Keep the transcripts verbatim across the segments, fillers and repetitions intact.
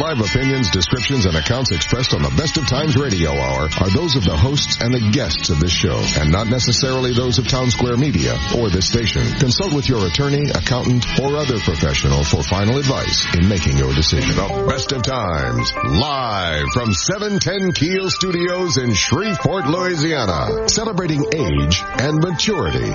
live opinions, descriptions, and accounts expressed on the Best of Times Radio Hour are those of the hosts and the guests of this show, and not necessarily those of Town Square Media or this station. Consult with your attorney, accountant, or other professional for final advice in making your decision. The Best of Times, live from seven ten Keel Studios in Shreveport, Louisiana, celebrating age and maturity.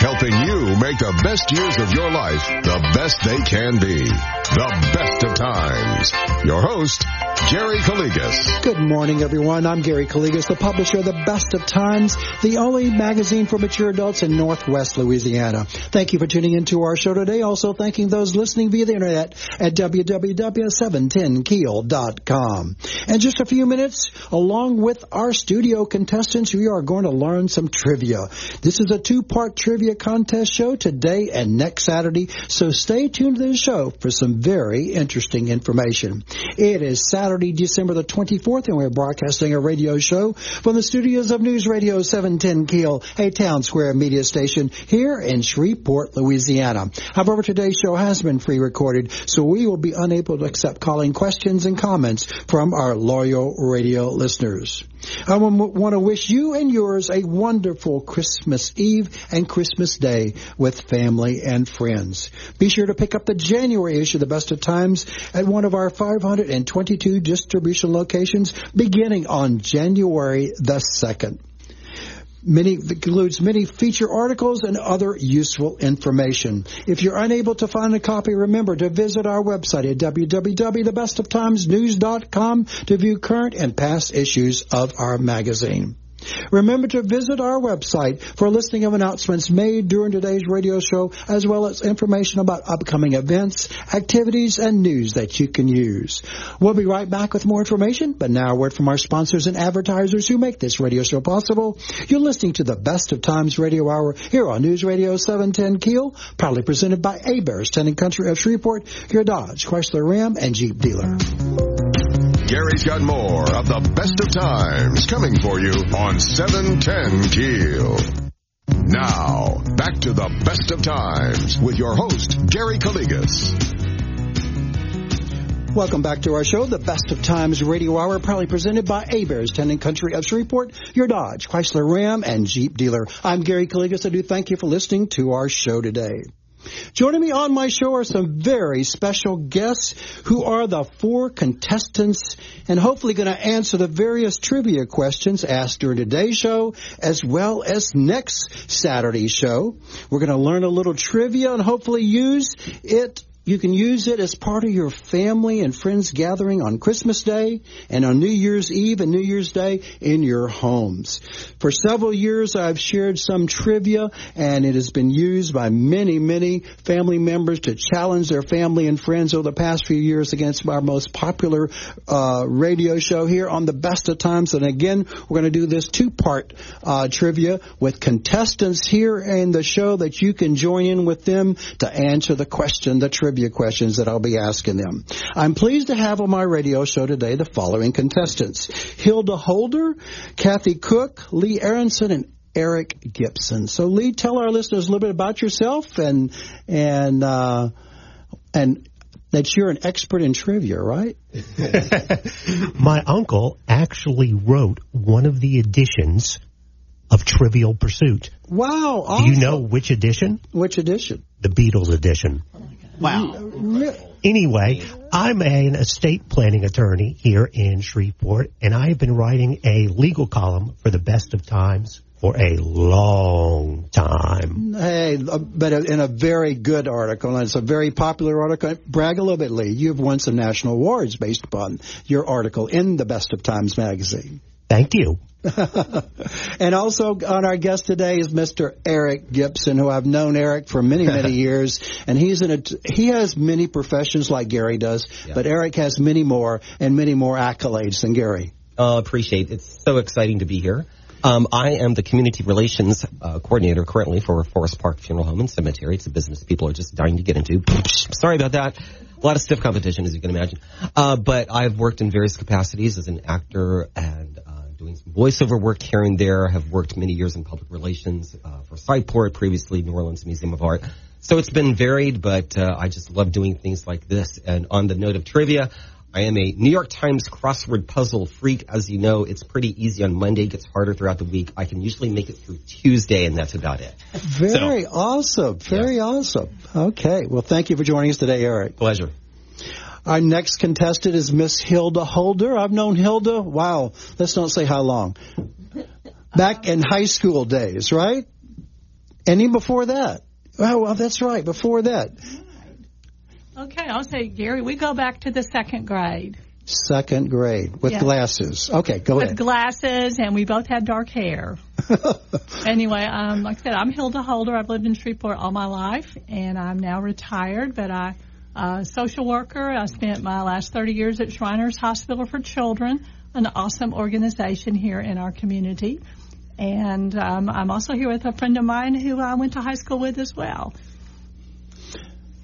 Helping you make the best years of your life the best they can be. The Best of Times. Your host, Gary Calligas. Good morning, everyone. I'm Gary Calligas, the publisher of The Best of Times, the only magazine for mature adults in Northwest Louisiana. Thank you for tuning into our show today. Also thanking those listening via the internet at w w w dot seven ten keel dot com. In just a few minutes, along with our studio contestants, we are going to learn some trivia. This is a two-part trivia contest show today and next Saturday, so stay tuned to the show for some very interesting information. It is Saturday, December the twenty-fourth, and we're broadcasting a radio show from the studios of News Radio seven ten Keel, a Town Square Media station here in Shreveport, Louisiana. However, today's show has been pre-recorded, so we will be unable to accept calling questions and comments from our loyal radio listeners. I want to wish you and yours a wonderful Christmas Eve and Christmas Day with family and friends. Be sure to pick up the January issue of The Best of Times at one of our five hundred twenty-two distribution locations beginning on January the second. Many includes many feature articles and other useful information. If you're unable to find a copy, remember to visit our website at w w w dot the best of times news dot com to view current and past issues of our magazine. Remember to visit our website for a listing of announcements made during today's radio show, as well as information about upcoming events, activities, and news that you can use. We'll be right back with more information, but now a word from our sponsors and advertisers who make this radio show possible. You're listening to the Best of Times Radio Hour here on News Radio seven ten Keel, proudly presented by A-Bears, Town and Country of Shreveport, your Dodge, Chrysler, Ram, and Jeep dealer. Gary's got more of the Best of Times coming for you on seven ten Keel. Now, back to the Best of Times with your host, Gary Calligas. Welcome back to our show, the Best of Times Radio Hour, proudly presented by A-Bears, Town and Country of Shreveport, your Dodge, Chrysler, Ram, and Jeep dealer. I'm Gary Calligas. I do thank you for listening to our show today. Joining me on my show are some very special guests who are the four contestants and hopefully going to answer the various trivia questions asked during today's show as well as next Saturday's show. We're going to learn a little trivia and hopefully use it. You can use it as part of your family and friends gathering on Christmas Day and on New Year's Eve and New Year's Day in your homes. For several years, I've shared some trivia, and it has been used by many, many family members to challenge their family and friends over the past few years against our most popular uh, radio show here on the Best of Times. And again, we're going to do this two-part uh, trivia with contestants here in the show that you can join in with them to answer the question, the trivia. Trivia questions that I'll be asking them. I'm pleased to have on my radio show today the following contestants: Hilda Holder, Cathey Cook, Lee Aronson, and Eric Gipson. So, Lee, tell our listeners a little bit about yourself and and uh, and that you're an expert in trivia, right? My uncle actually wrote one of the editions of Trivial Pursuit. Wow! Awesome. Do you know which edition? Which edition? The Beatles edition. Wow. Anyway, I'm an estate planning attorney here in Shreveport, and I have been writing a legal column for the Best of Times for a long time. Hey, but in a very good article, and it's a very popular article. Brag a little bit, Lee. You've won some national awards based upon your article in the Best of Times magazine. Thank you. And also on our guest today is Mister Eric Gipson, who I've known Eric for many, many years. And he's in a, he has many professions like Gary does, yeah. But Eric has many more and many more accolades than Gary. I uh, appreciate it. It's so exciting to be here. Um, I am the community relations uh, coordinator currently for Forest Park Funeral Home and Cemetery. It's a business people are just dying to get into. Sorry about that. A lot of stiff competition, as you can imagine. Uh, but I've worked in various capacities as an actor and uh, doing some voiceover work here and there. I have worked many years in public relations uh, for Cyport, previously New Orleans Museum of Art. So it's been varied, but uh, I just love doing things like this. And on the note of trivia, I am a New York Times crossword puzzle freak. As you know, it's pretty easy on Monday. It gets harder throughout the week. I can usually make it through Tuesday, and that's about it. Very so, awesome. Very yeah. awesome. Okay. Well, thank you for joining us today, Eric. Pleasure. Our next contestant is Miss Hilda Holder. I've known Hilda, wow, let's not say how long. Back in high school days, right? And even before that. Oh, well, that's right, before that. Okay, I'll say, Gary, we go back to the second grade. Second grade, with yeah. glasses. Okay, go with ahead. With glasses, and we both had dark hair. Anyway, um, like I said, I'm Hilda Holder. I've lived in Shreveport all my life, and I'm now retired, but I... Uh, social worker. I spent my last thirty years at Shriners Hospital for Children, an awesome organization here in our community. And um, I'm also here with a friend of mine who I went to high school with as well.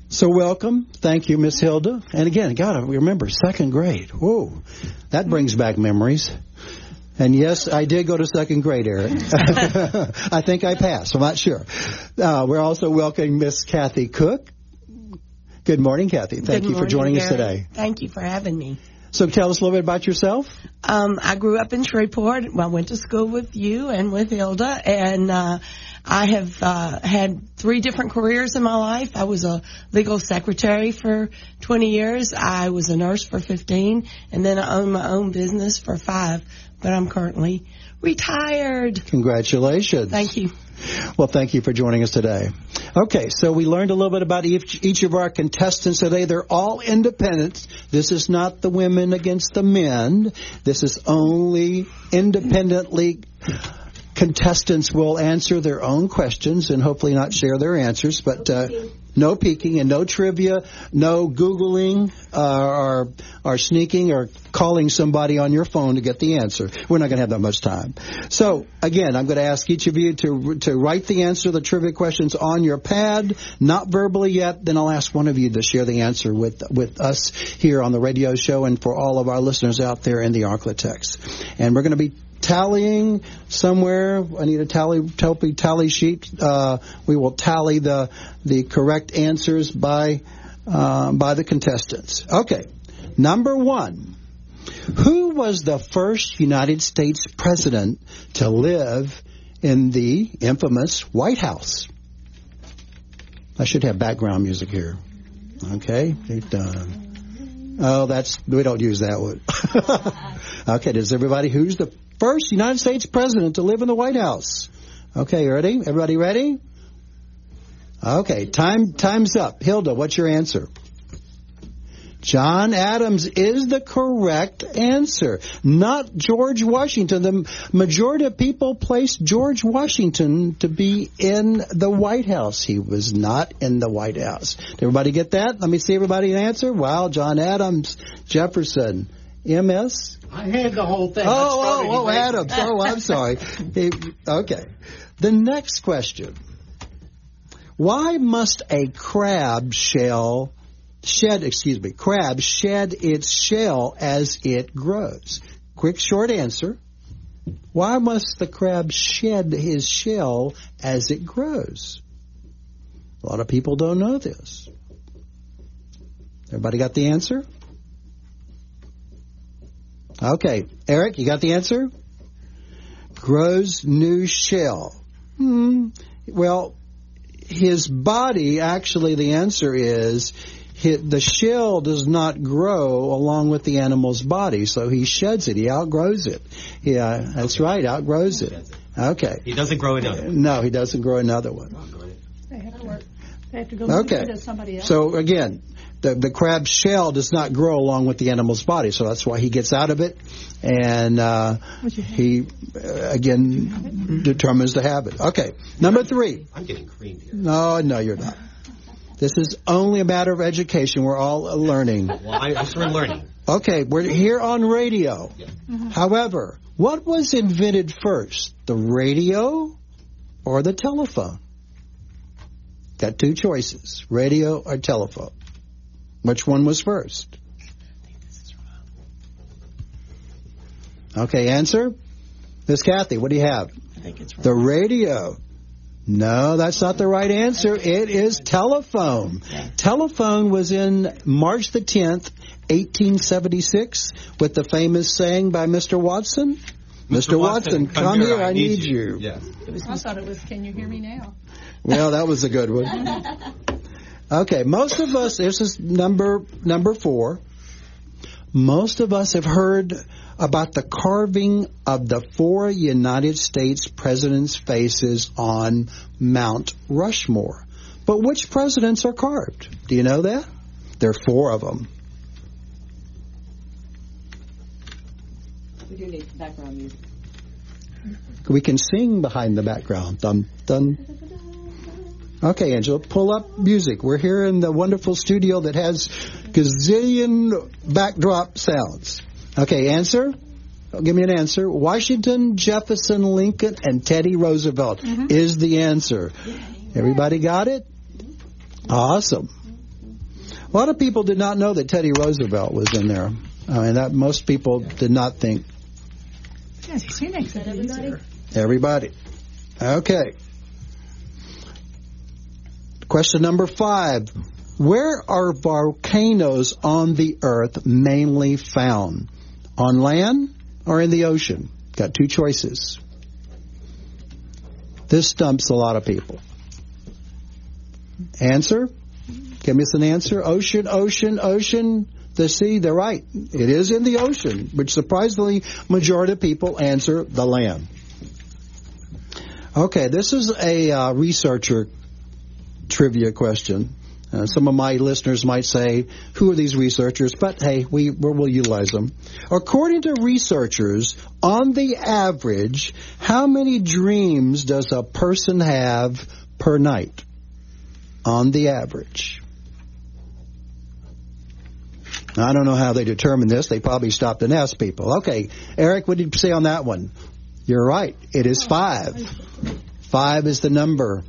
So welcome. Thank you, Miss Hilda. And again, God, I remember second grade. Whoa, that brings back memories. And yes, I did go to second grade, Eric. I think I passed. I'm not sure. Uh, we're also welcoming Miss Cathey Cook. Good morning, Cathey. Thank morning, you for joining Gary. us today. Thank you for having me. So tell us a little bit about yourself. Um, I grew up in Shreveport. I went to school with you and with Hilda, and uh, I have uh, had three different careers in my life. I was a legal secretary for twenty years. I was a nurse for fifteen, and then I owned my own business for five, but I'm currently retired. Congratulations. Thank you. Well, thank you for joining us today. Okay, so we learned a little bit about each, each of our contestants today. They're all independent. This is not the women against the men. This is only independently contestants will answer their own questions and hopefully not share their answers. But uh, no peeking and no trivia, no Googling uh, or, or sneaking or calling somebody on your phone to get the answer. We're not going to have that much time. So, again, I'm going to ask each of you to to write the answer, the trivia questions on your pad, not verbally yet. Then I'll ask one of you to share the answer with, with us here on the radio show and for all of our listeners out there in the Arklatex. And we're going to be tallying somewhere. I need a tally tally, tally sheet. Uh, we will tally the the correct answers by uh, by the contestants. Okay, number one. Who was the first United States president to live in the infamous White House? I should have background music here. Okay. Oh, that's we don't use that one. Okay, does everybody who's the first United States president to live in the White House? Okay, ready? Everybody ready? Okay, time time's up. Hilda, what's your answer? John Adams is the correct answer, not George Washington. The majority of people placed George Washington to be in the White House. He was not in the White House. Did everybody get that? Let me see everybody answer. Wow, John Adams, Jefferson, M S I had the whole thing. Oh, oh, oh, Adams. Oh, I'm sorry. He, okay. The next question. Why must a crab shell shed, excuse me, crab shed its shell as it grows? Quick, short answer. Why must the crab shed his shell as it grows? A lot of people don't know this. Everybody got the answer? Okay, Eric, you got the answer? Grows new shell. Hmm. Well, his body, actually, the answer is his, the shell does not grow along with the animal's body, so he sheds it. He outgrows it. Yeah, that's okay. right, outgrows it. it. Okay. He doesn't grow another one. No, he doesn't grow another one. They have to work. They have to go okay. to somebody else. So, again, The, the crab's shell does not grow along with the animal's body, so that's why he gets out of it, and uh, he, uh, again, determines the habit. Okay, number three. I'm getting creamed here. No, no, you're not. This is only a matter of education. We're all learning. Well, I, I'm sure I'm learning. Okay, we're here on radio. Yeah. Mm-hmm. However, what was invented first, the radio or the telephone? Got two choices, radio or telephone. Which one was first? I think this is wrong. Okay, answer? Miss Cathey, what do you have? I think it's wrong. The radio. No, that's not the right answer. It is telephone. Yeah. Telephone was in March the tenth, eighteen seventy-six, with the famous saying by Mister Watson. Mister Watson, Watson come, come here, here I, I need you. you. Yes. It was, I thought it was, can you hear me now? Well, that was a good one. Okay, most of us, this is number number four, most of us have heard about the carving of the four United States presidents' faces on Mount Rushmore. But which presidents are carved? Do you know that? There are four of them. We do need background music. We can sing behind the background. Dun, dun. Okay, Angela, pull up music. We're here in the wonderful studio that has gazillion backdrop sounds. Okay, answer? Give me an answer. Washington, Jefferson, Lincoln, and Teddy Roosevelt mm-hmm. is the answer. Everybody got it? Awesome. A lot of people did not know that Teddy Roosevelt was in there. I mean, that most people did not think. Yes, he's here next to everybody. Everybody. Okay. Question number five. Where are volcanoes on the earth mainly found? On land or in the ocean? Got two choices. This stumps a lot of people. Answer? Give me an answer. Ocean, ocean, ocean. The sea, they're right. It is in the ocean, which surprisingly, majority of people answer the land. Okay, this is a uh, researcher trivia question. Uh, some of my listeners might say, who are these researchers? But hey, we, we will utilize them. According to researchers, on the average, how many dreams does a person have per night? On the average. I don't know how they determined this. They probably stopped and asked people. Okay, Eric, what did you say on that one? You're right. It is five. Five is the number.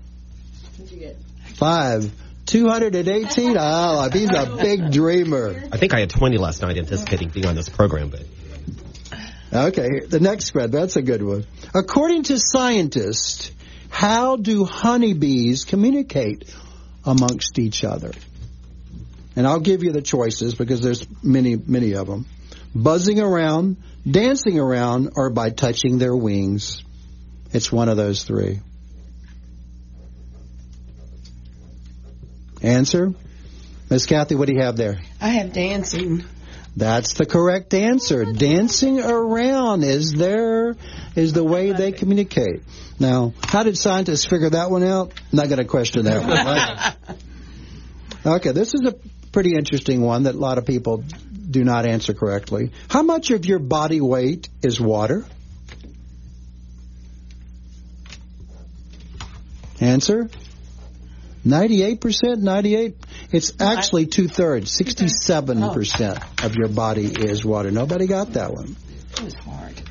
What'd you get? Five. two hundred eighteen. Oh, he's a big dreamer. I think I had twenty last night anticipating being on this program. But okay, the next spread, that's a good one. According to scientists, how do honeybees communicate amongst each other? And I'll give you the choices because there's many, many of them. Buzzing around, dancing around, or by touching their wings. It's one of those three. Answer? Miss Cathey, what do you have there? I have dancing. That's the correct answer. Dancing around is there is the way they communicate. Now, how did scientists figure that one out? I'm not going to question that one. Right? Okay, this is a pretty interesting one that a lot of people do not answer correctly. How much of your body weight is water? Answer? Ninety-eight percent, ninety-eight. It's actually two-thirds, sixty-seven percent of your body is water. Nobody got that one. It was hard.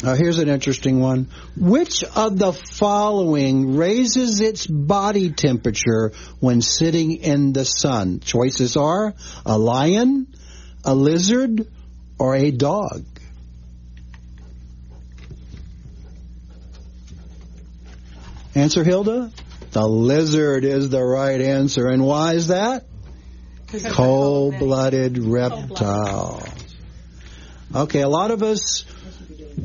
Now, here's an interesting one. Which of the following raises its body temperature when sitting in the sun? Choices are a lion, a lizard, or a dog. Answer, Hilda? The lizard is the right answer. And why is that? Cold-blooded reptile. Okay, a lot of us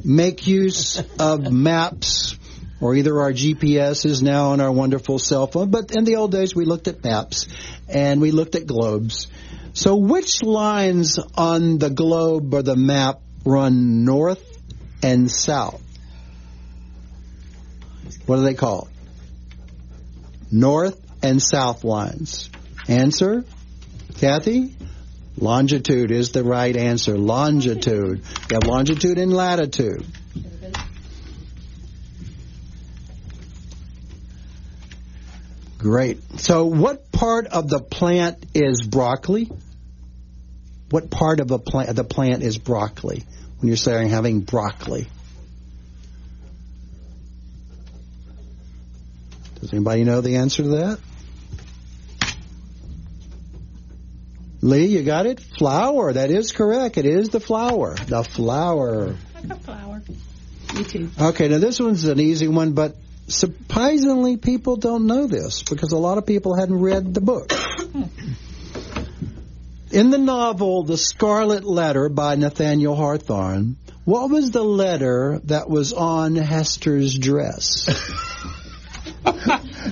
make use of maps or either our G P Ses now on our wonderful cell phone. But in the old days, we looked at maps and we looked at globes. So which lines on the globe or the map run north and south? What are they called? North and south lines. Answer, Cathey? Longitude is the right answer. Longitude. You have longitude and latitude. Great. So what part of the plant is broccoli? What part of a plant, the plant is broccoli when you're saying having broccoli? Does anybody know the answer to that? Lee, you got it? Flower. That is correct. It is the flower. The flower. I got flower. Me too. Okay, now this one's an easy one, but surprisingly, people don't know this because a lot of people hadn't read the book. In the novel The Scarlet Letter by Nathaniel Hawthorne, what was the letter that was on Hester's dress?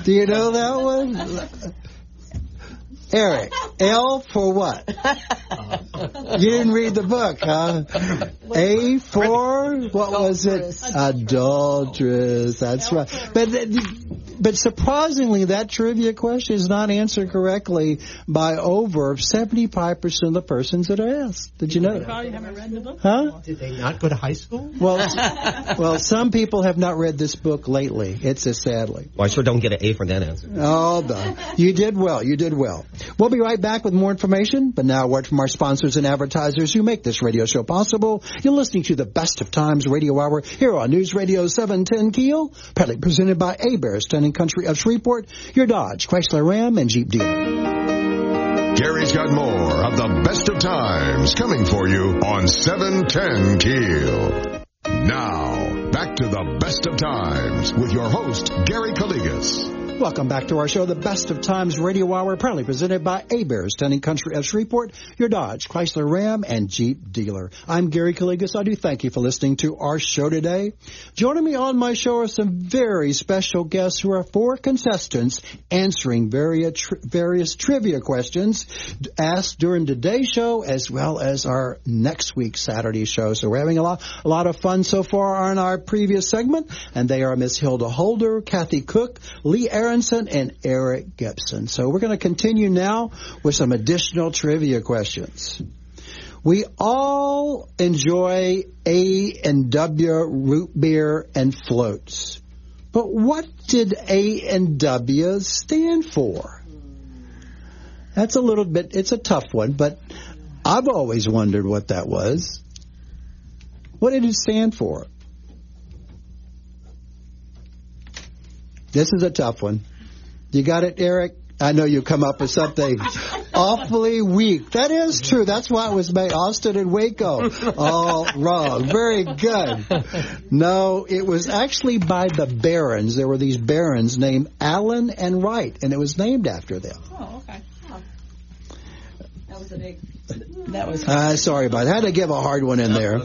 Do you know that one? Eric, L for what? You didn't read the book, huh? A for, what was it? Adulteress. That's right. But but surprisingly, that trivia question is not answered correctly by over seventy-five percent of the persons that are asked. Did you know that? Probably haven't read the book. Huh? Did they not go to high school? Well, well, some people have not read this book lately. It's a sadly. Well, I sure don't get an A for that answer. Oh, done. You did well. You did well. We'll be right back with more information, but now a word from our sponsors and advertisers who make this radio show possible. You're listening to the Best of Times Radio Hour here on News Radio seven ten Keel, proudly presented by Abear, Stunning Country of Shreveport, your Dodge, Chrysler, Ram, and Jeep dealer. Gary's got more of the Best of Times coming for you on seven ten Keel. Now, back to the Best of Times with your host, Gary Calligas. Welcome back to our show, The Best of Times Radio Hour, proudly presented by Abear, Stunning Country of Shreveport, your Dodge, Chrysler, Ram, and Jeep dealer. I'm Gary Calligas. I do thank you for listening to our show today. Joining me on my show are some very special guests who are four contestants answering various, tri- various trivia questions asked during today's show as well as our next week's Saturday show. So we're having a lot, a lot of fun so far on our previous segment, and they are Miss Hilda Holder, Cathey Cook, Lee Aronson, and Eric Gipson. So we're going to continue now with some additional trivia questions. We all enjoy A and W root beer and floats. But what did A and W stand for? That's a little bit, it's a tough one, but I've always wondered what that was. What did it stand for? This is a tough one. You got it, Eric? I know you come up with something awfully weak. That is true. That's why it was made Austin and Waco. All wrong. Very good. No, it was actually by the barons. There were these barons named Allen and Wright, and it was named after them. Oh, okay. Oh. That was a big... That was... Uh, sorry about that. I had to give a hard one in there.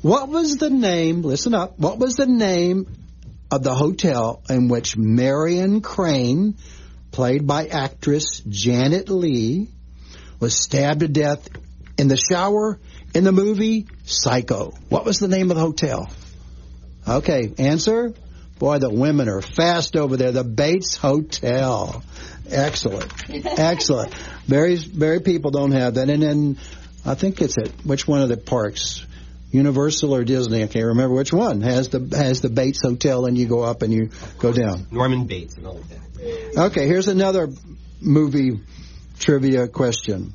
What was the name... Listen up. What was the name... of the hotel in which Marion Crane, played by actress Janet Leigh, was stabbed to death in the shower in the movie Psycho? What was the name of the hotel? Okay, answer? Boy, the women are fast over there. The Bates Hotel. Excellent. Excellent. Very, very people don't have that. And then I think it's at which one of the parks? Universal or Disney, I can't remember which one, has the has the Bates Hotel, and you go up and you go down. Norman Bates and all of that. Okay, here's another movie trivia question.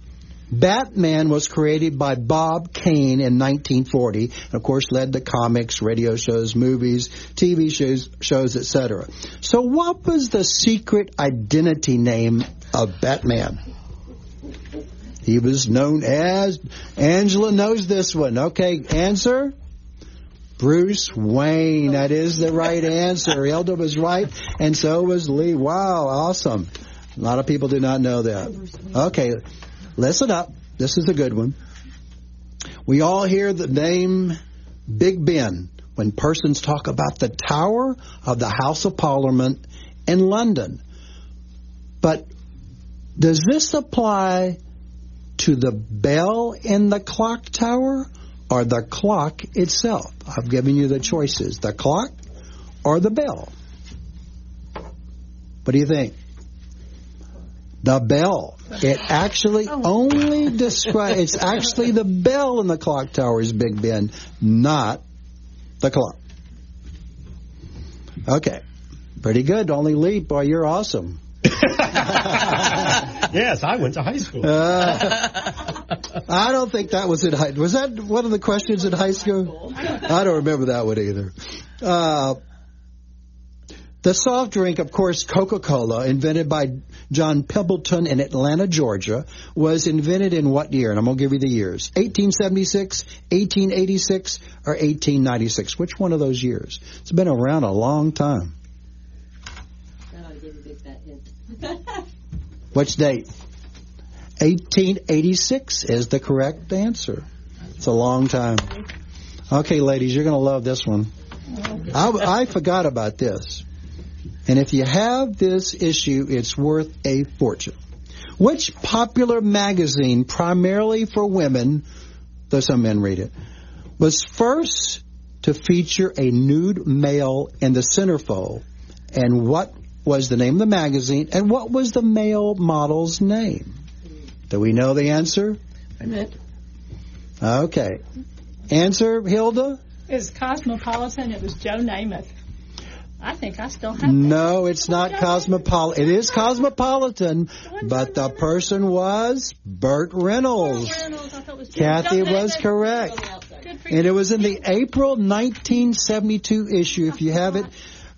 Batman was created by Bob Kane in nineteen forty, and of course led to comics, radio shows, movies, T V shows, shows, et cetera. So what was the secret identity name of Batman? He was known as, Angela knows this one. Okay, answer? Bruce Wayne. That is the right answer. Hilda was right, and so was Lee. Wow, awesome. A lot of people do not know that. Okay, listen up. This is a good one. We all hear the name Big Ben when persons talk about the Tower of the House of Parliament in London. But does this apply to the bell in the clock tower or the clock itself? I've given you the choices. The clock or the bell? What do you think? The bell. It actually oh. only describes... It's actually the bell in the clock tower is Big Ben, not the clock. Okay. Pretty good. Only leap. Boy, you're awesome. Yes, I went to high school. Uh, I don't think that was in high school. Was that one of the questions in high school? I don't remember that one either. Uh, the soft drink, of course, Coca-Cola, invented by John Pendleton in Atlanta, Georgia, was invented in what year? And I'm going to give you the years. eighteen seventy-six, eighteen eighty-six, or eighteen ninety-six. Which one of those years? It's been around a long time. Which date? eighteen eighty-six is the correct answer. It's a long time. Okay, ladies, you're going to love this one. I, I forgot about this. And if you have this issue, it's worth a fortune. Which popular magazine, primarily for women, though some men read it, was first to feature a nude male in the centerfold? And what was the name of the magazine? And what was the male model's name? Do we know the answer? Wait a minute. Okay. Answer, Hilda? It's Cosmopolitan. It was Joe Namath. I think I still have that. No, it's not Cosmopolitan. It is Cosmopolitan, but the person was Burt Reynolds. Burt Reynolds. I thought it was Cathey was correct. And it was in the April nineteen seventy-two issue, if you have it.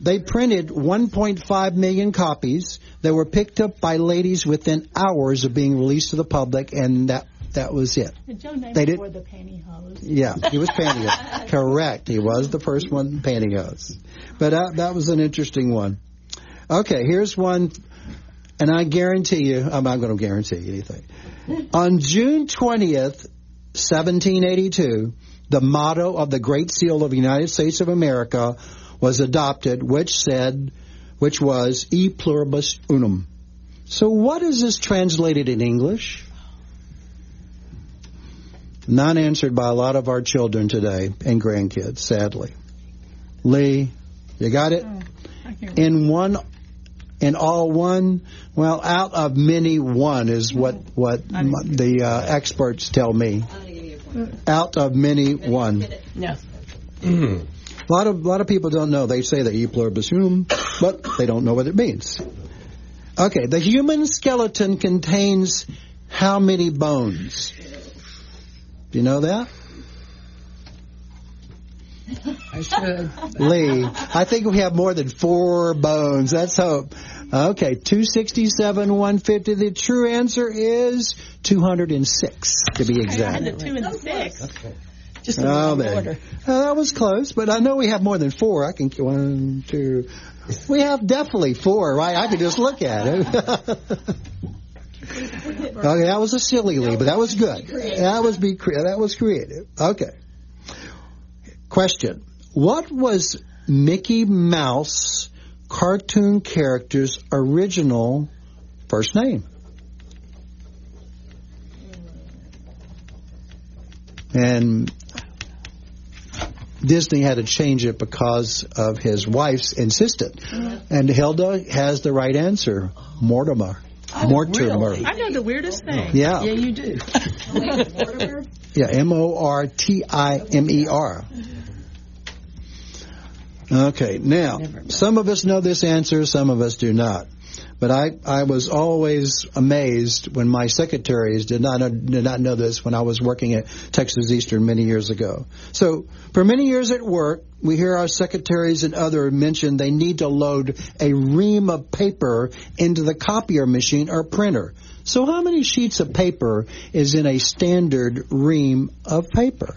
They printed one point five million copies that were picked up by ladies within hours of being released to the public, and that that was it. Did Joe Namath did, wore the pantyhose? Yeah, he was pantyhose. Correct. He was the first one pantyhose. But uh, that was an interesting one. Okay, here's one, and I guarantee you, I'm not going to guarantee anything. On June twentieth, seventeen eighty-two, the motto of the Great Seal of the United States of America was adopted, which said, which was e pluribus unum. So what is this translated in English? Not answered by a lot of our children today and grandkids, sadly. Lee, you got it? In one, in all one? Well, out of many one is what, what the uh, experts tell me. Out of many one. No. A lot of a lot of people don't know. They say the e pluribus unum, but they don't know what it means. Okay, the human skeleton contains how many bones? Do you know that? I should. Lee, I think we have more than four bones. Let's hope. Okay, two sixty-seven, one fifty. The true answer is two hundred six, to be exact. I had the two and six. Okay. Just oh, man. Uh, that was close, but I know we have more than four. I can one, two. We have definitely four, right? I could just look at it. Okay, that was a silly lead, but that was good. That was be cre- that was creative. Okay. Question: what was Mickey Mouse cartoon character's original first name? And Disney had to change it because of his wife's insistence. And Hilda has the right answer, Mortimer. Oh, Mortimer. Really? I know the weirdest thing. Yeah. Yeah, you do. Mortimer? Yeah, M O R T I M E R. Okay, now, some of us know this answer, some of us do not. But I, I was always amazed when my secretaries did not know, did not know this when I was working at Texas Eastern many years ago. So for many years at work, we hear our secretaries and others mention they need to load a ream of paper into the copier machine or printer. So how many sheets of paper is in a standard ream of paper?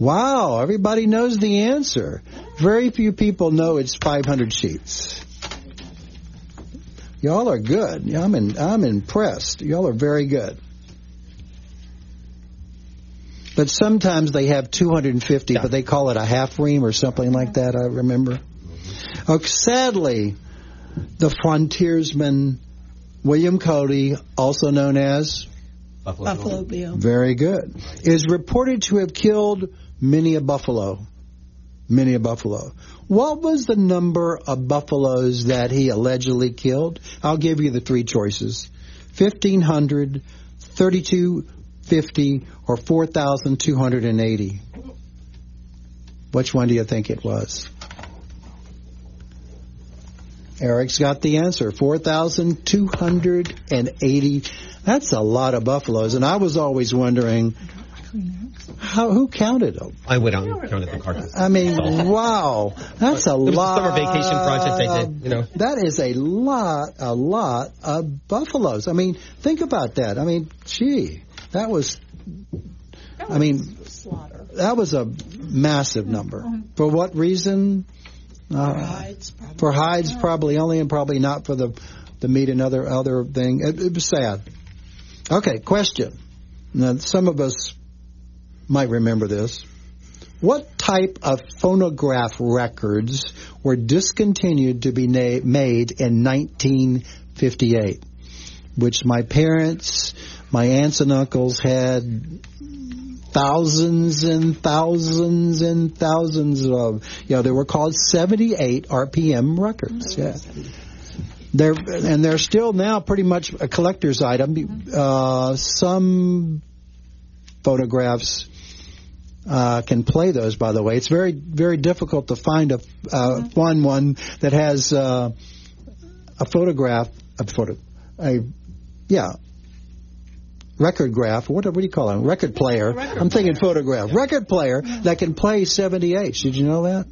Wow, everybody knows the answer. Very few people know it's five hundred sheets. Y'all are good. I'm in, I'm impressed. Y'all are very good. But sometimes they have two hundred fifty, yeah. But they call it a half ream or something like that, I remember. Oh, sadly, the frontiersman, William Cody, also known as Buffalo, Buffalo Bill. Very good. Is reported to have killed many a buffalo. Many a buffalo. What was the number of buffaloes that he allegedly killed? I'll give you the three choices. fifteen hundred, thirty-two fifty, or four thousand two hundred eighty. Which one do you think it was? Eric's got the answer. four thousand two hundred eighty. That's a lot of buffaloes. And I was always wondering... How, who counted them? I went out and counted the carcasses. I mean, wow. That's a lot. It was a summer vacation project I did, you know. That is a lot, a lot of buffaloes. I mean, think about that. I mean, gee, that was, that was I mean, slaughter. That was a massive number. For what reason? Uh, for hides, probably. For hides, probably only, and probably not for the... the meat and other other thing. It, it was sad. Okay, question. Now, some of us might remember this. What type of phonograph records were discontinued to be na- made in nineteen fifty-eight? Which my parents, my aunts and uncles had thousands and thousands and thousands of. You know, they were called seventy-eight R P M records. Yeah. They're, and they're still now pretty much a collector's item. Uh, some phonographs... Uh, can play those, by the way. It's very, very difficult to find a uh, one one that has uh, a photograph, a photo, a yeah, record graph. What, what do you call it? A record player. Record I'm thinking player. photograph. Yeah. Record player yeah. that can play seventy-eight. Did you know that?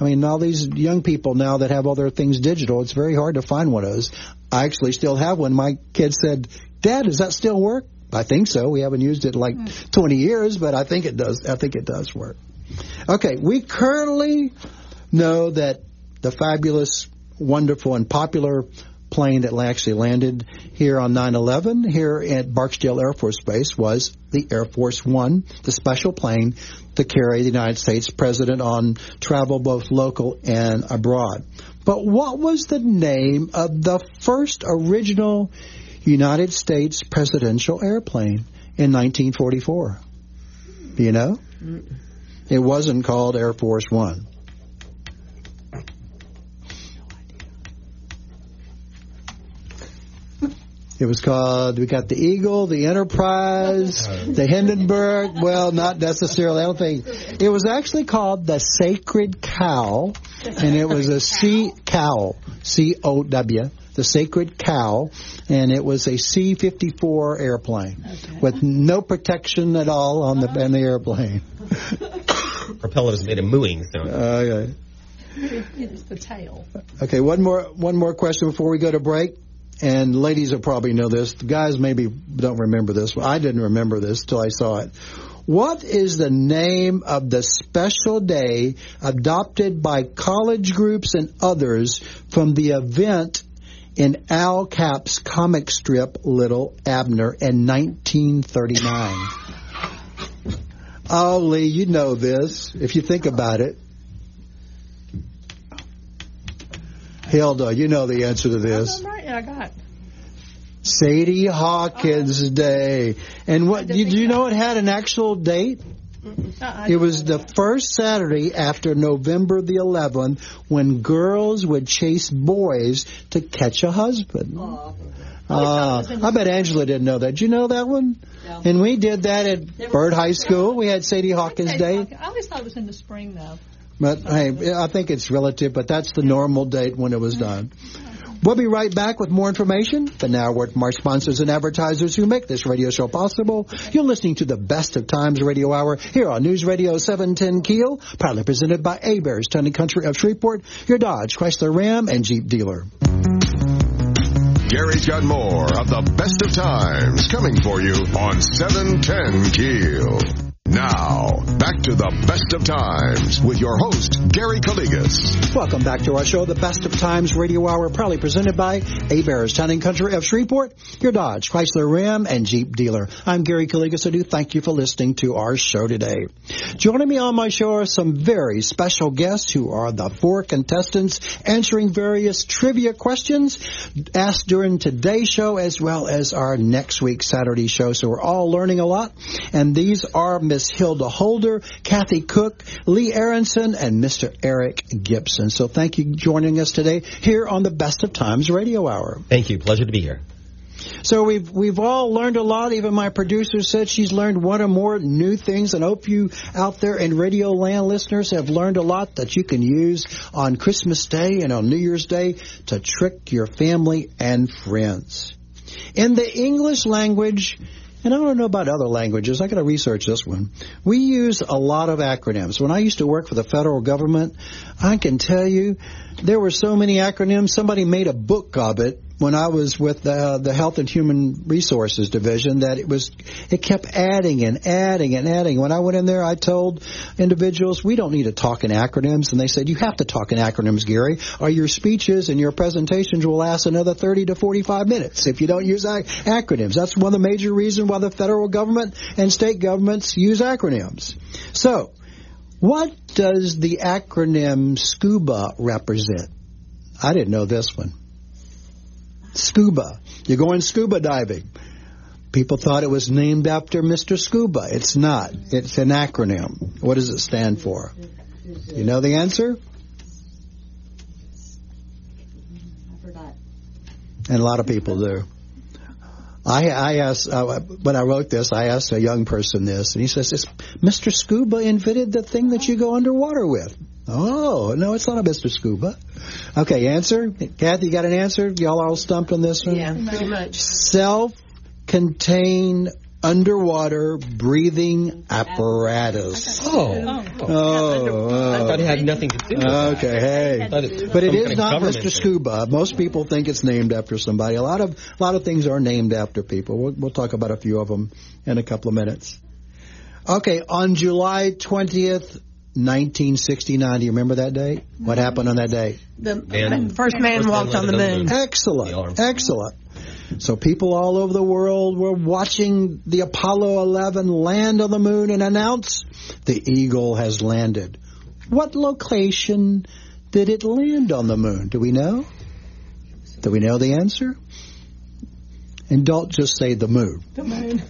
I mean, all these young people now that have all their things digital, it's very hard to find one of those. I actually still have one. My kid said, "Dad, does that still work?" I think so. We haven't used it in like twenty years, but I think it does. I think it does work. Okay, we currently know that the fabulous, wonderful, and popular plane that actually landed here on nine eleven here at Barksdale Air Force Base was the Air Force One, the special plane to carry the United States president on travel both local and abroad. But what was the name of the first original United States presidential airplane in nineteen forty-four. Do you know? It wasn't called Air Force One. No idea. It was called, we got the Eagle, the Enterprise, the Hindenburg. Well, not necessarily. I don't think. It was actually called the Sacred Cow, and it was a C, cow, C O W. The Sacred Cow, and it was a C fifty-four airplane okay. with no protection at all on the, on the airplane. Propellers made a mooing sound. Okay. It is the tail. Okay, one more one more question before we go to break. And ladies will probably know this. The guys maybe don't remember this. I didn't remember this till I saw it. What is the name of the special day adopted by college groups and others from the event in Al Capp's comic strip Little Abner in nineteen thirty-nine. Oh, Lee, you know this, if you think about it. Hilda, you know the answer to this. I'm right, yeah, I got Sadie Hawkins oh. Day. And what, do you know it had an actual date? Uh, it was the first Saturday after November the eleventh when girls would chase boys to catch a husband. Uh, I bet Angela didn't know that. Did you know that one? No. And we did that at Byrd High School. We had Sadie Hawkins Day. I always thought it was in the spring, though. But hey, I think it's relative, but that's the normal date when it was done. We'll be right back with more information. For now, we're from our sponsors and advertisers who make this radio show possible. You're listening to the Best of Times Radio Hour here on News Radio seven ten Keel, proudly presented by Abears, Town and Country of Shreveport, your Dodge, Chrysler, Ram, and Jeep dealer. Gary's got more of the Best of Times coming for you on seven ten Keel. Now, back to the Best of Times with your host, Gary Calligas. Welcome back to our show, the Best of Times Radio Hour, proudly presented by Abears, Town and Country of Shreveport, your Dodge, Chrysler, Ram, and Jeep dealer. I'm Gary Calligas. I do thank you for listening to our show today. Joining me on my show are some very special guests who are the four contestants answering various trivia questions asked during today's show as well as our next week's Saturday show. So we're all learning a lot, and these are Miss Hilda Holder, Cathey Cook, Lee Aronson, and Mister Eric Gipson. So thank you for joining us today here on the Best of Times Radio Hour. Thank you. Pleasure to be here. So we've we've all learned a lot. Even my producer said she's learned one or more new things, and hope you out there in Radio Land listeners have learned a lot that you can use on Christmas Day and on New Year's Day to trick your family and friends. In the English language, and I don't know about other languages, I got to research this one. We use a lot of acronyms. When I used to work for the federal government, I can tell you there were so many acronyms, somebody made a book of it when I was with the, uh, the Health and Human Resources Division that it was it kept adding and adding and adding. When I went in there, I told individuals, we don't need to talk in acronyms. And they said, you have to talk in acronyms, Gary, or your speeches and your presentations will last another thirty to forty-five minutes if you don't use ac- acronyms. That's one of the major reasons why the federal government and state governments use acronyms. So what does the acronym SCUBA represent? I didn't know this one. SCUBA. You're going scuba diving. People thought it was named after Mister Scuba. It's not. It's an acronym. What does it stand for? You know the answer? I forgot. And a lot of people do. I, I asked, uh, when I wrote this, I asked a young person this, and he says, is Mister Scuba invented the thing that you go underwater with? Oh, no, it's not a Mister Scuba. Okay, answer? Kathy, you got an answer? Y'all all stumped on this one? Yeah, pretty much. Self-contained underwater breathing apparatus. Oh. Oh. oh. oh. I thought it had nothing to do with that. Okay, hey. But it, but it is not Mister Scuba. Most people think it's named after somebody. A lot of a lot of things are named after people. We'll, we'll talk about a few of them in a couple of minutes. Okay, on July twentieth, nineteen sixty-nine. Do you remember that date? What happened on that day? The man, first man first walked on the moon. Excellent. Excellent. So people all over the world were watching the Apollo eleven land on the moon and announce the Eagle has landed. What location did it land on the moon? Do we know? Do we know the answer? And don't just say the moon. The moon.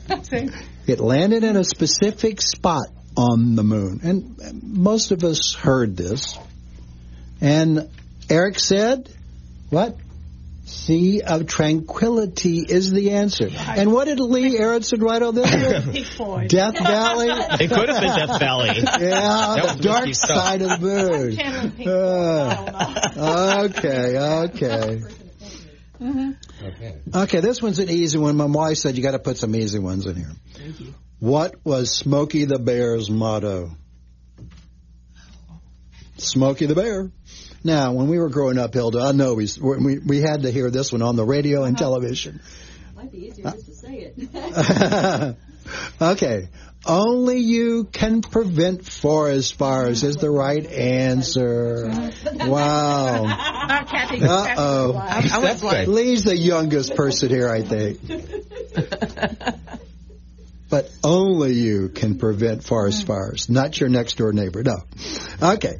It landed in a specific spot on the moon. And most of us heard this. And Eric said, what? Sea of Tranquility is the answer. And what did Lee Aronson write on this one? Death Valley. It could have been Death Valley. Yeah, the dark side of the moon. Uh, okay, okay. Mm-hmm. Okay. Okay, this one's an easy one. My wife said you got to put some easy ones in here. Thank you. What was Smokey the Bear's motto? Smokey the Bear. Now, when we were growing up, Hilda, I know we we, we had to hear this one on the radio and television. Might be easier just to say it. Okay. Only you can prevent forest fires is the right answer. Wow. Uh-oh. I was like, Lee's the youngest person here, I think. But only you can prevent forest fires, not your next door neighbor. No. Okay.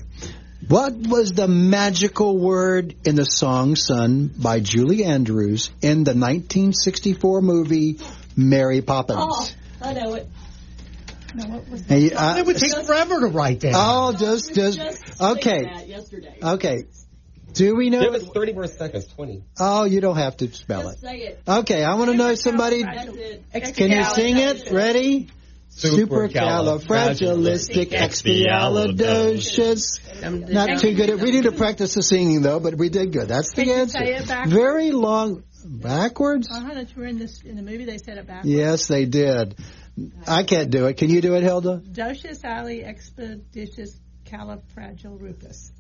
What was the magical word in the song sung by Julie Andrews in the nineteen sixty-four movie Mary Poppins? Oh, I know it. No, what was that? Hey, uh, it would take just, forever to write that. Oh, just, just, just okay. That yesterday. Okay. Do we know? It was thirty more seconds, twenty. Oh, you don't have to spell just it. Say it. Okay, I want to know somebody. Can you sing it? Ready? Supercalifragilisticexpialidocious. Not too good at. We need to practice the singing though, but we did good. That's the answer. Very long backwards. I thought you were in this in the movie. They said it backwards. Yes, they did. I can't do it. Can you do it, Hilda? Docious, highly expeditious, califragil, rufus.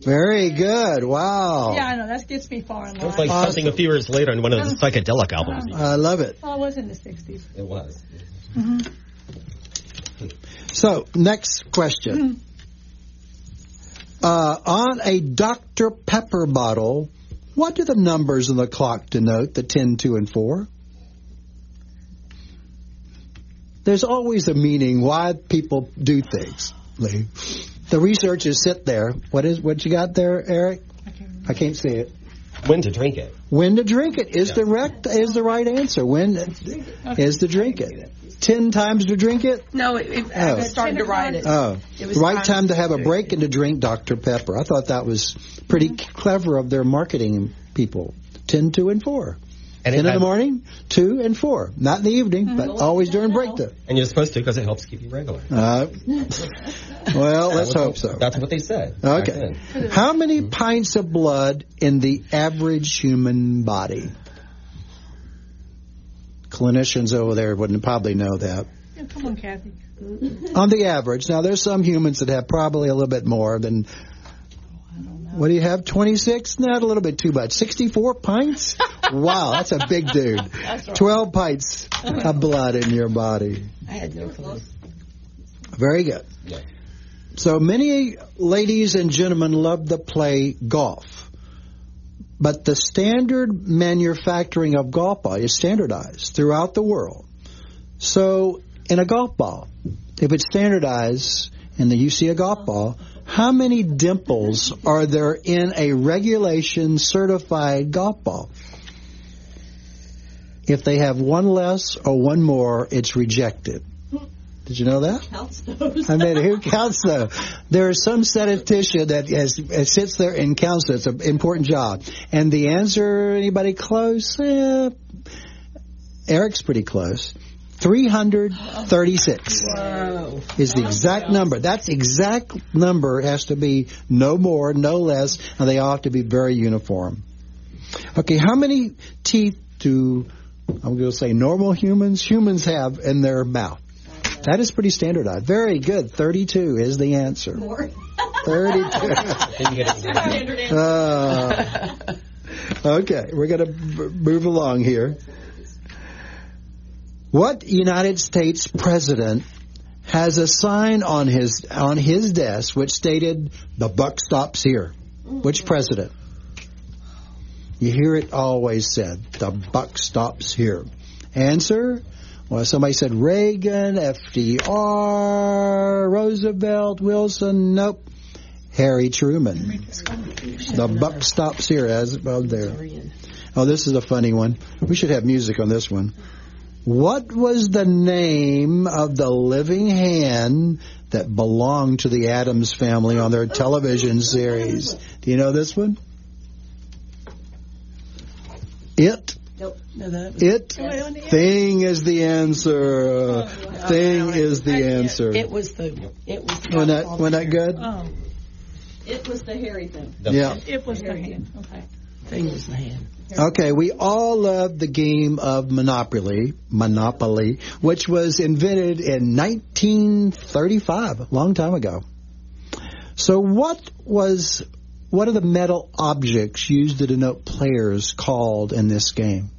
Very good. Wow. Yeah, I know. That gets me far in life. It was like awesome. Something a few years later in one of the psychedelic albums. I love it. Well, it was in the sixties. It was. Mm-hmm. So, next question. Uh, on a Doctor Pepper bottle, what do the numbers on the clock denote, the ten, two, and four? There's always a meaning why people do things, Lee. The researchers sit there. What is what you got there, Eric? I can't, I can't see it. When to drink it. When to drink it is yeah. the rect, is the right answer. When okay. is to drink it. Ten times to drink it? No, it, it, oh. I started to write it. Oh, it was right time to have a break and to drink Doctor Pepper. I thought that was pretty mm-hmm. clever of their marketing people. Ten, two, and four. And ten in the morning, two, and four. Not in the evening, mm-hmm. but always during break time. And you're supposed to because it helps keep you regular. Uh, well, let's hope so. That's what they said. Okay. How many mm-hmm. pints of blood in the average human body? Clinicians over there wouldn't probably know that. Yeah, come on, Kathy. On the average. Now, there's some humans that have probably a little bit more than what do you have, twenty-six? Not a little bit too much. sixty-four pints? Wow, that's a big dude. That's right. twelve pints of blood in your body. I had no clue. Very good. Yeah. So many ladies and gentlemen love to play golf, but the standard manufacturing of golf ball is standardized throughout the world. So in a golf ball, if it's standardized and then you see a golf ball, how many dimples are there in a regulation certified golf ball? If they have one less or one more, it's rejected. Did you know that? Who counts those? I mean, who counts those? There is some statistician that has, has sits there and counts those. It's an important job. And the answer, anybody close? Eh, Eric's pretty close. three hundred thirty-six wow. is the exact number. That exact number has to be no more, no less, and they all have to be very uniform. Okay, how many teeth do, I'm going to say normal humans, humans have in their mouth? That is pretty standardized. Very good. thirty-two is the answer. More. thirty-two. uh, okay, we're going to b- move along here. What United States president has a sign on his on his desk which stated, "The buck stops here"? Mm-hmm. Which president? You hear it always said, "The buck stops here." Answer? Well, somebody said Reagan, F D R, Roosevelt, Wilson. Nope. Harry Truman. The buck stops here. As about there. Oh, this is a funny one. We should have music on this one. What was the name of the living hand that belonged to the Addams Family on their television series? Do you know this one? It. Nope. No, that it thing is the answer. Oh, wow. Thing oh, wow. is the I, answer. It, it was the. It was. The wasn't that, wasn't that good? Oh. It was the hairy thing. The yeah. It, it was the, the hand. hand. Okay. Thing was the hand. Okay, we all love the game of Monopoly, Monopoly, which was invented in nineteen thirty-five, a long time ago. So, what was? What are the metal objects used to denote players called in this game?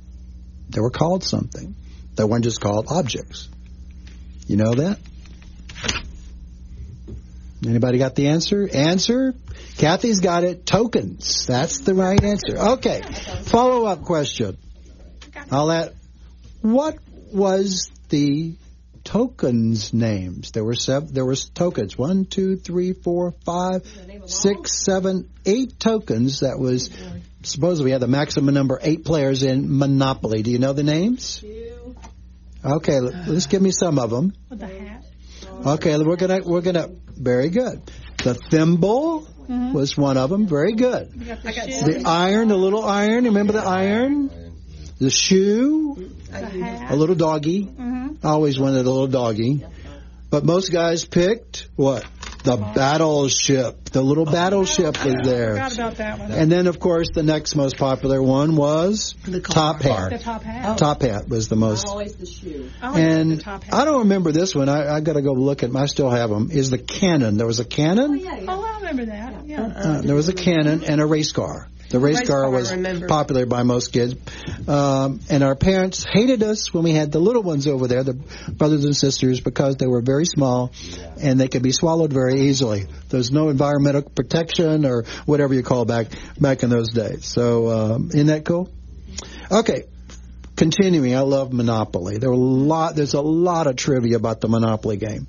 They were called something. They weren't just called objects. You know that? Anybody got the answer? Answer? Kathy's got it. Tokens. That's the right answer. Okay. Follow-up question. I'll add, what was the tokens names? There were seven, there was tokens. One, two, three, four, five, six, seven, eight tokens. That was supposedly had the maximum number eight players in Monopoly. Do you know the names? Okay, let's give me some of them. The hat. Okay, we're gonna we're gonna very good. The thimble mm-hmm. was one of them. Very good. The, the iron, the little iron. Remember the iron? The shoe. The a little doggy. Mm-hmm. I always wanted a little doggy. But most guys picked what? The battleship. The little battleship was there. I forgot about that one. And then, of course, the next most popular one was the top hat. The top hat. Oh. Top hat was the most. Always the shoe. And the top hat. I don't remember this one. I, I got to go look at them. I still have them. Is the cannon. There was a cannon. Oh, yeah, yeah. Oh I remember that. Yeah. Uh, there was a cannon and a race car. The race, race car, car was popular by most kids. Um, and our parents hated us when we had the little ones over there, the brothers and sisters, because they were very small and they could be swallowed very easily. There's no environmental protection or whatever you call back back in those days. So um, isn't that cool? Okay, continuing. I love Monopoly. There were a lot. There's a lot of trivia about the Monopoly game.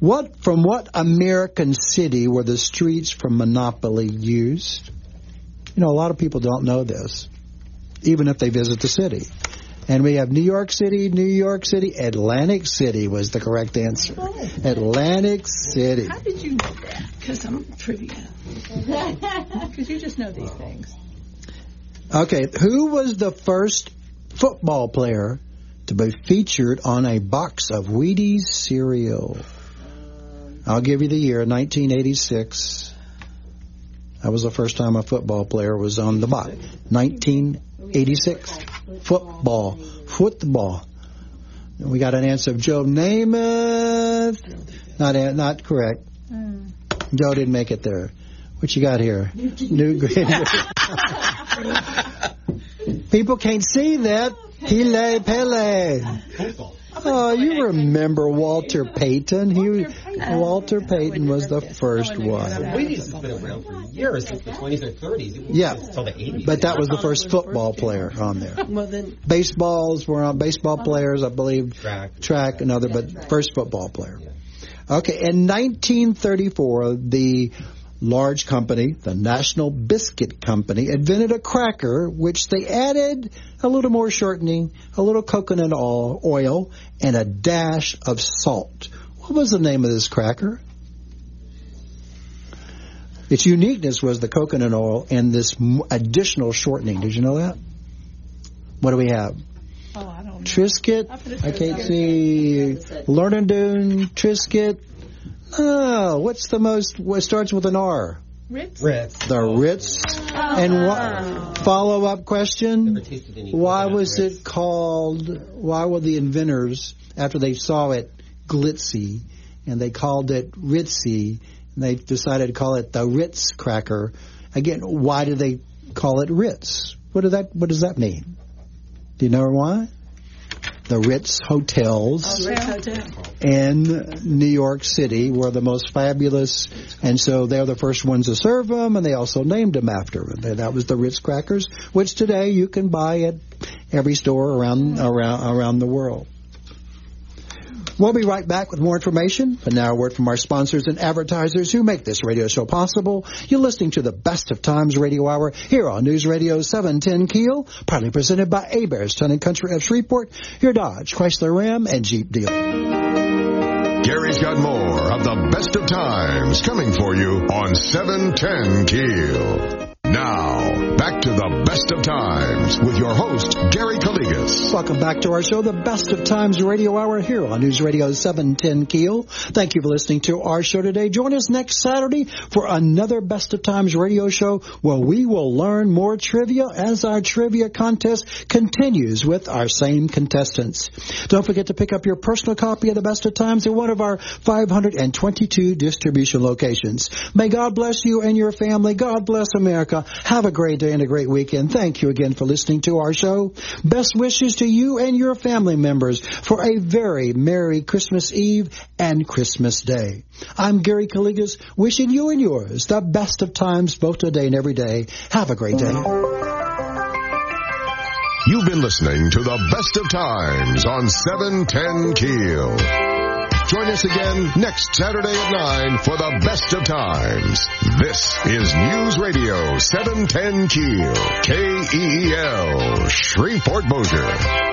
What from what American city were the streets from Monopoly used? You know, a lot of people don't know this, even if they visit the city. And we have New York City, New York City, Atlantic City was the correct answer. Oh. Atlantic City. How did you know that? Because I'm trivia. Because you just know these things. Okay, who was the first football player to be featured on a box of Wheaties cereal? I'll give you the year, nineteen eighty-six. That was the first time a football player was on the box. nineteen eighty-six. Football. Football. We got an answer of Joe Namath. Not not correct. Joe didn't make it there. What you got here? New people can't see that. Pele, Pele. Oh, you remember Walter Payton? He, Walter Payton was the first one. Williams has been around for years, since the twenties or thirties. Yeah, but that was the first football player on there. Baseballs were on baseball players, I believe. Track, and other, but first football player. Okay, in nineteen thirty-four, the large company, the National Biscuit Company, invented a cracker which they added a little more shortening, a little coconut oil, and a dash of salt. What was the name of this cracker? Its uniqueness was the coconut oil and this additional shortening. Did you know that? What do we have? Oh, I don't know. Triscuit. I can't see. Lernandun, Triscuit. Oh, what's the most, what starts with an R? Ritz. Ritz. The Ritz. Oh. And what, follow-up question, why was it called, why were the inventors, after they saw it glitzy, and they called it Ritzy, and they decided to call it the Ritz cracker, again, why did they call it Ritz? What did that, what does that mean? Do you know why? The Ritz Hotels oh, Ritz Hotel. in New York City were the most fabulous, and so they're the first ones to serve them, and they also named them after them. That was the Ritz crackers, which today you can buy at every store around around around the world. We'll be right back with more information, but now a word from our sponsors and advertisers who make this radio show possible. You're listening to the Best of Times Radio Hour here on News Radio seven ten Keel, proudly presented by Abear's Ton and Country of Shreveport, your Dodge, Chrysler, Ram, and Jeep dealer. Gary's got more of the Best of Times coming for you on seven ten Keel. Now, back to the Best of Times with your host, Gary Calligas. Welcome back to our show, the Best of Times Radio Hour here on News Radio seven ten Keel. Thank you for listening to our show today. Join us next Saturday for another Best of Times radio show where we will learn more trivia as our trivia contest continues with our same contestants. Don't forget to pick up your personal copy of the Best of Times at one of our five hundred twenty-two distribution locations. May God bless you and your family. God bless America. Have a great day and a great weekend. Thank you again for listening to our show. Best wishes to you and your family members for a very Merry Christmas Eve and Christmas Day. I'm Gary Calligas, wishing you and yours the best of times both today and every day. Have a great day. You've been listening to the Best of Times on seven ten Keel. Join us again next Saturday at nine for the Best of Times. This is News Radio seven ten Keel, K E E L, Shreveport Bossier.